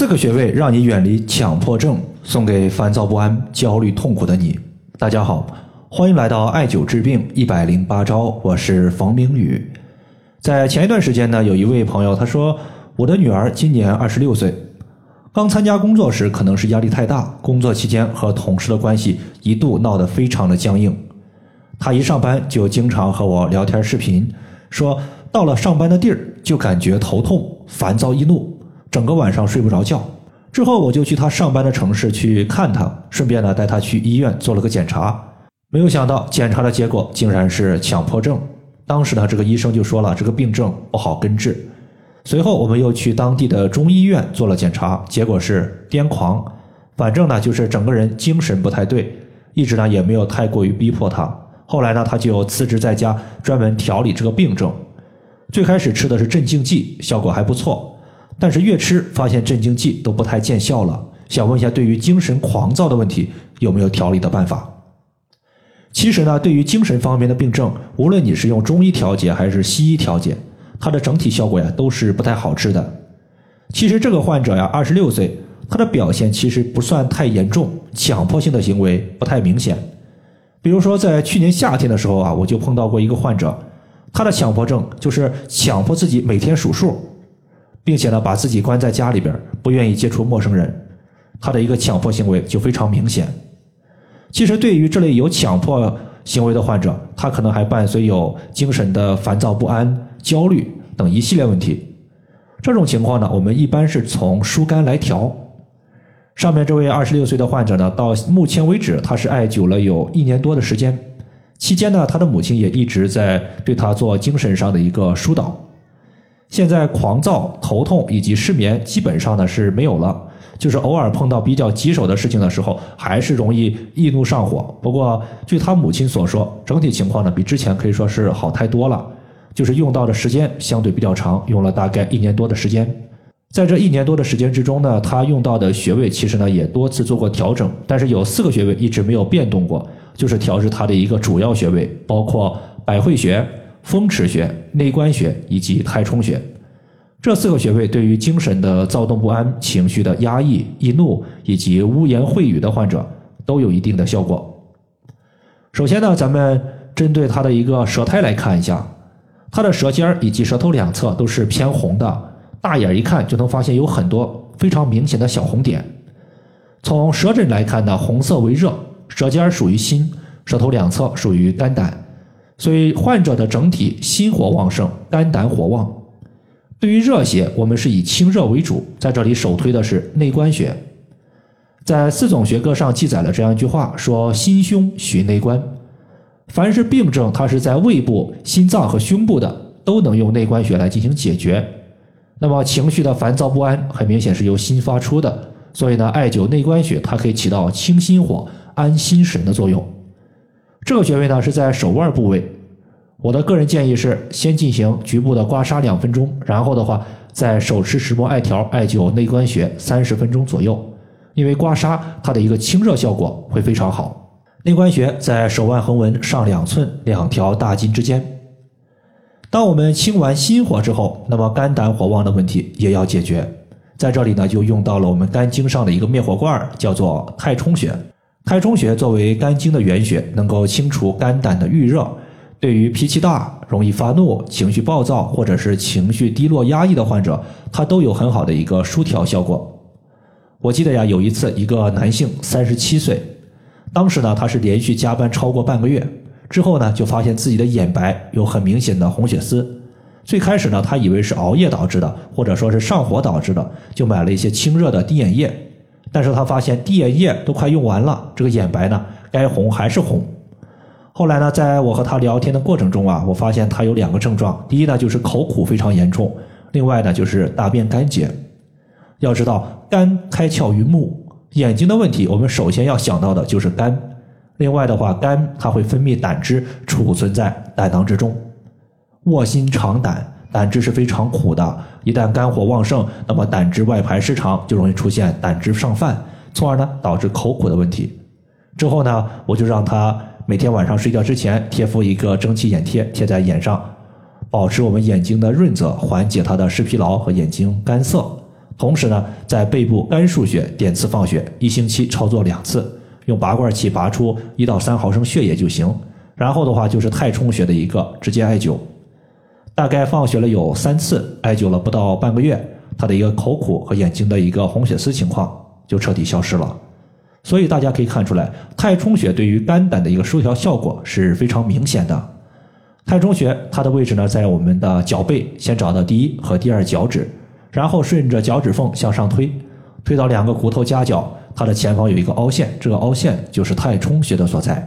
4个穴位让你远离强迫症，送给烦躁不安、焦虑痛苦的你。大家好，欢迎来到艾灸治病108招，我是冯明宇。在前一段时间呢，有一位朋友他说，我的女儿今年26岁，刚参加工作时可能是压力太大，工作期间和同事的关系一度闹得非常的僵硬。她一上班就经常和我聊天视频，说到了上班的地儿就感觉头痛、烦躁易怒，整个晚上睡不着觉。之后我就去他上班的城市去看他，顺便呢带他去医院做了个检查，没有想到检查的结果竟然是强迫症。当时呢这个医生就说了，这个病症不好根治。随后我们又去当地的中医院做了检查，结果是癫狂，反正呢就是整个人精神不太对，一直呢也没有太过于逼迫他。后来呢他就辞职在家专门调理这个病症，最开始吃的是镇静剂，效果还不错，但是越吃发现镇静剂都不太见效了。想问一下，对于精神狂躁的问题有没有调理的办法？其实呢对于精神方面的病症，无论你是用中医调节还是西医调节，它的整体效果呀都是不太好治的。其实这个患者呀26岁，他的表现其实不算太严重，强迫性的行为不太明显。比如说在去年夏天的时候啊，我就碰到过一个患者，他的强迫症就是强迫自己每天数数，并且呢把自己关在家里边，不愿意接触陌生人，他的一个强迫行为就非常明显。其实对于这类有强迫行为的患者，他可能还伴随有精神的烦躁不安、焦虑等一系列问题。这种情况呢，我们一般是从疏肝来调。上面这位26岁的患者呢，到目前为止他是艾灸了有1年多的时间，期间呢他的母亲也一直在对他做精神上的一个疏导。现在狂躁、头痛以及失眠基本上呢是没有了，就是偶尔碰到比较棘手的事情的时候还是容易易怒上火。不过据他母亲所说，整体情况呢比之前可以说是好太多了，就是用到的时间相对比较长，用了大概1年多的时间。在这1年多的时间之中呢，他用到的穴位其实呢也多次做过调整，但是有4个穴位一直没有变动过，就是调治他的一个主要穴位，包括百会穴、风池穴、内关穴以及太冲穴。这4个穴位对于精神的躁动不安、情绪的压抑、易怒以及污言秽语的患者都有一定的效果。首先呢，咱们针对他的一个舌苔来看一下，他的舌尖以及舌头两侧都是偏红的，大眼一看就能发现有很多非常明显的小红点。从舌诊来看呢，红色为热，舌尖属于心，舌头两侧属于肝胆，所以患者的整体心火旺盛，肝胆火旺。对于热邪，我们是以清热为主，在这里首推的是内关穴。在4种学科上记载了这样一句话，说心胸循内关，凡是病症它是在胃部、心脏和胸部的都能用内关穴来进行解决。那么情绪的烦躁不安很明显是由心发出的，所以呢，艾灸内关穴它可以起到清心火、安心神的作用。这个穴位呢是在手腕部位，我的个人建议是先进行局部的刮痧2分钟，然后的话再手持石磨艾条艾灸内关穴30分钟左右，因为刮痧它的一个清热效果会非常好。内关穴在手腕横纹上2寸，2条大筋之间。当我们清完心火之后，那么肝胆火旺的问题也要解决。在这里呢，就用到了我们肝经上的一个灭火罐，叫做太冲穴。太冲穴作为肝经的原穴，能够清除肝胆的郁热。对于脾气大、容易发怒、情绪暴躁或者是情绪低落压抑的患者，它都有很好的一个舒调效果。我记得呀，有一次一个男性37岁，当时呢他是连续加班超过半个月，之后呢就发现自己的眼白有很明显的红血丝。最开始呢他以为是熬夜导致的，或者说是上火导致的，就买了一些清热的滴眼液，但是他发现滴眼液都快用完了，这个眼白呢该红还是红。后来呢在我和他聊天的过程中啊，我发现他有2个症状，第一呢就是口苦非常严重，另外呢就是大便干结。要知道肝开窍于目，眼睛的问题我们首先要想到的就是肝，另外的话，肝它会分泌胆汁，储存在胆囊之中。卧薪尝胆，胆汁是非常苦的，一旦肝火旺盛，那么胆汁外排失常，就容易出现胆汁上犯，从而呢导致口苦的问题。之后呢，我就让他每天晚上睡觉之前贴敷一个蒸汽眼贴，贴在眼上，保持我们眼睛的润泽，缓解他的视疲劳和眼睛干涩。同时呢，在背部 N 数穴点刺放血，一星期操作2次，用拔罐器拔出1到3毫升血液就行。然后的话就是太冲穴的一个直接艾灸，大概放血了有3次，艾灸了不到半个月，他的一个口苦和眼睛的一个红血丝情况就彻底消失了。所以大家可以看出来，太冲穴对于肝胆的一个疏调效果是非常明显的。太冲穴它的位置呢，在我们的脚背先找到第1和第2脚趾，然后顺着脚趾缝向上推，推到2个骨头夹角，它的前方有一个凹陷，这个凹陷就是太冲穴的所在。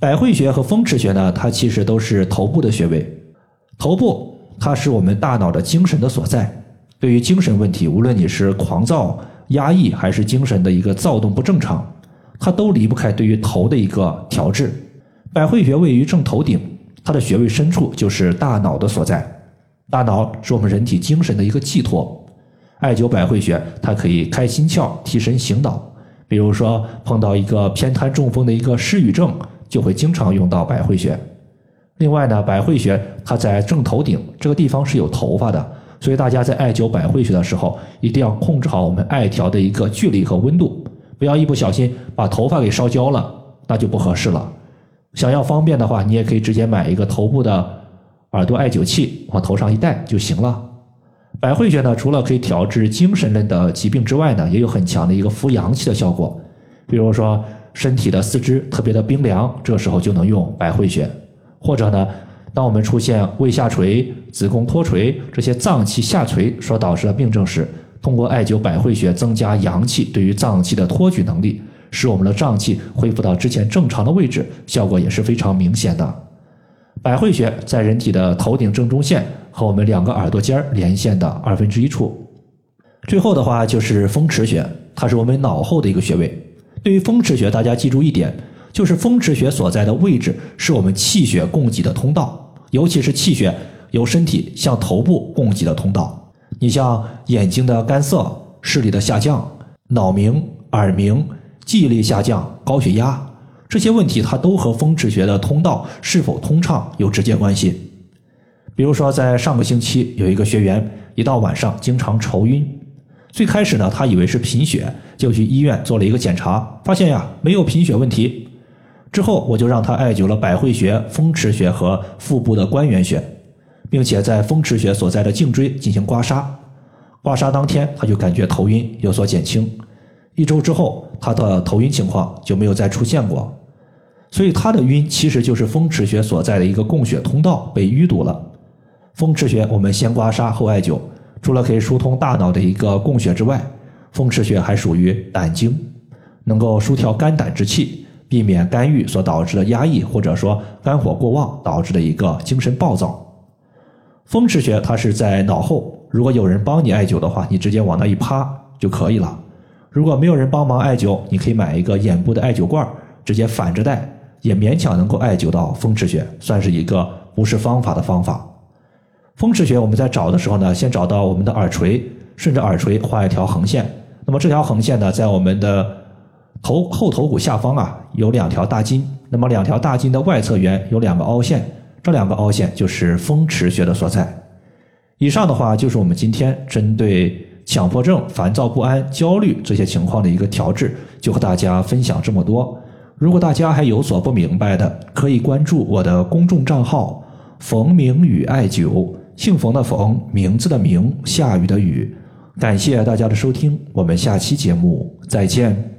百会穴和风池穴呢，它其实都是头部的穴位，头部它是我们大脑的精神的所在。对于精神问题，无论你是狂躁压抑还是精神的一个躁动不正常，它都离不开对于头的一个调治。百会穴位于正头顶，它的穴位深处就是大脑的所在，大脑是我们人体精神的一个寄托。艾灸百会穴，它可以开心窍提神醒脑，比如说碰到一个偏瘫中风的一个失语症，就会经常用到百会穴。另外呢，百会穴它在正头顶这个地方是有头发的，所以大家在艾灸百会穴的时候，一定要控制好我们艾条的一个距离和温度，不要一不小心把头发给烧焦了，那就不合适了。想要方便的话，你也可以直接买一个头部的耳朵艾灸器，往头上一戴就行了。百会穴呢，除了可以调治精神类的疾病之外呢，也有很强的一个扶阳气的效果。比如说身体的四肢特别的冰凉，这个时候就能用百会穴。或者呢，当我们出现胃下垂、子宫脱垂这些脏器下垂所导致的病症时，通过艾灸百会穴增加阳气对于脏器的托举能力，使我们的脏器恢复到之前正常的位置，效果也是非常明显的。百会穴在人体的头顶正中线和我们2个耳朵尖连线的1/2处。最后的话就是风池穴，它是我们脑后的一个穴位。对于风池穴，大家记住一点，就是风池穴所在的位置是我们气血供给的通道，尤其是气血由身体向头部供给的通道。你像眼睛的干涩、视力的下降、脑鸣、耳鸣、记忆力下降、高血压，这些问题它都和风池穴的通道是否通畅有直接关系。比如说在上个星期，有一个学员一到晚上经常头晕，最开始呢，他以为是贫血，就去医院做了一个检查，发现呀没有贫血问题。之后我就让他艾灸了百会穴、风池穴和腹部的关元穴，并且在风池穴所在的颈椎进行刮痧。刮痧当天他就感觉头晕有所减轻，1周之后他的头晕情况就没有再出现过。所以他的晕其实就是风池穴所在的一个供血通道被淤堵了。风池穴我们先刮痧后艾灸，除了可以疏通大脑的一个供血之外，风池穴还属于胆经，能够疏调肝胆之气，避免肝郁所导致的压抑，或者说肝火过旺导致的一个精神暴躁。风池穴它是在脑后，如果有人帮你艾灸的话，你直接往那一趴就可以了。如果没有人帮忙艾灸，你可以买一个眼部的艾灸罐，直接反着戴，也勉强能够艾灸到风池穴，算是一个不是方法的方法。风池穴我们在找的时候呢，先找到我们的耳垂，顺着耳垂画一条横线。那么这条横线呢，在我们的后头骨下方啊，有2条大筋，那么2条大筋的外侧缘有2个凹陷，这2个凹陷就是风池穴的所在。以上的话就是我们今天针对强迫症、烦躁不安、焦虑这些情况的一个调治，就和大家分享这么多。如果大家还有所不明白的，可以关注我的公众账号冯明宇艾灸，姓冯的冯，名字的名，下雨的雨。感谢大家的收听，我们下期节目再见。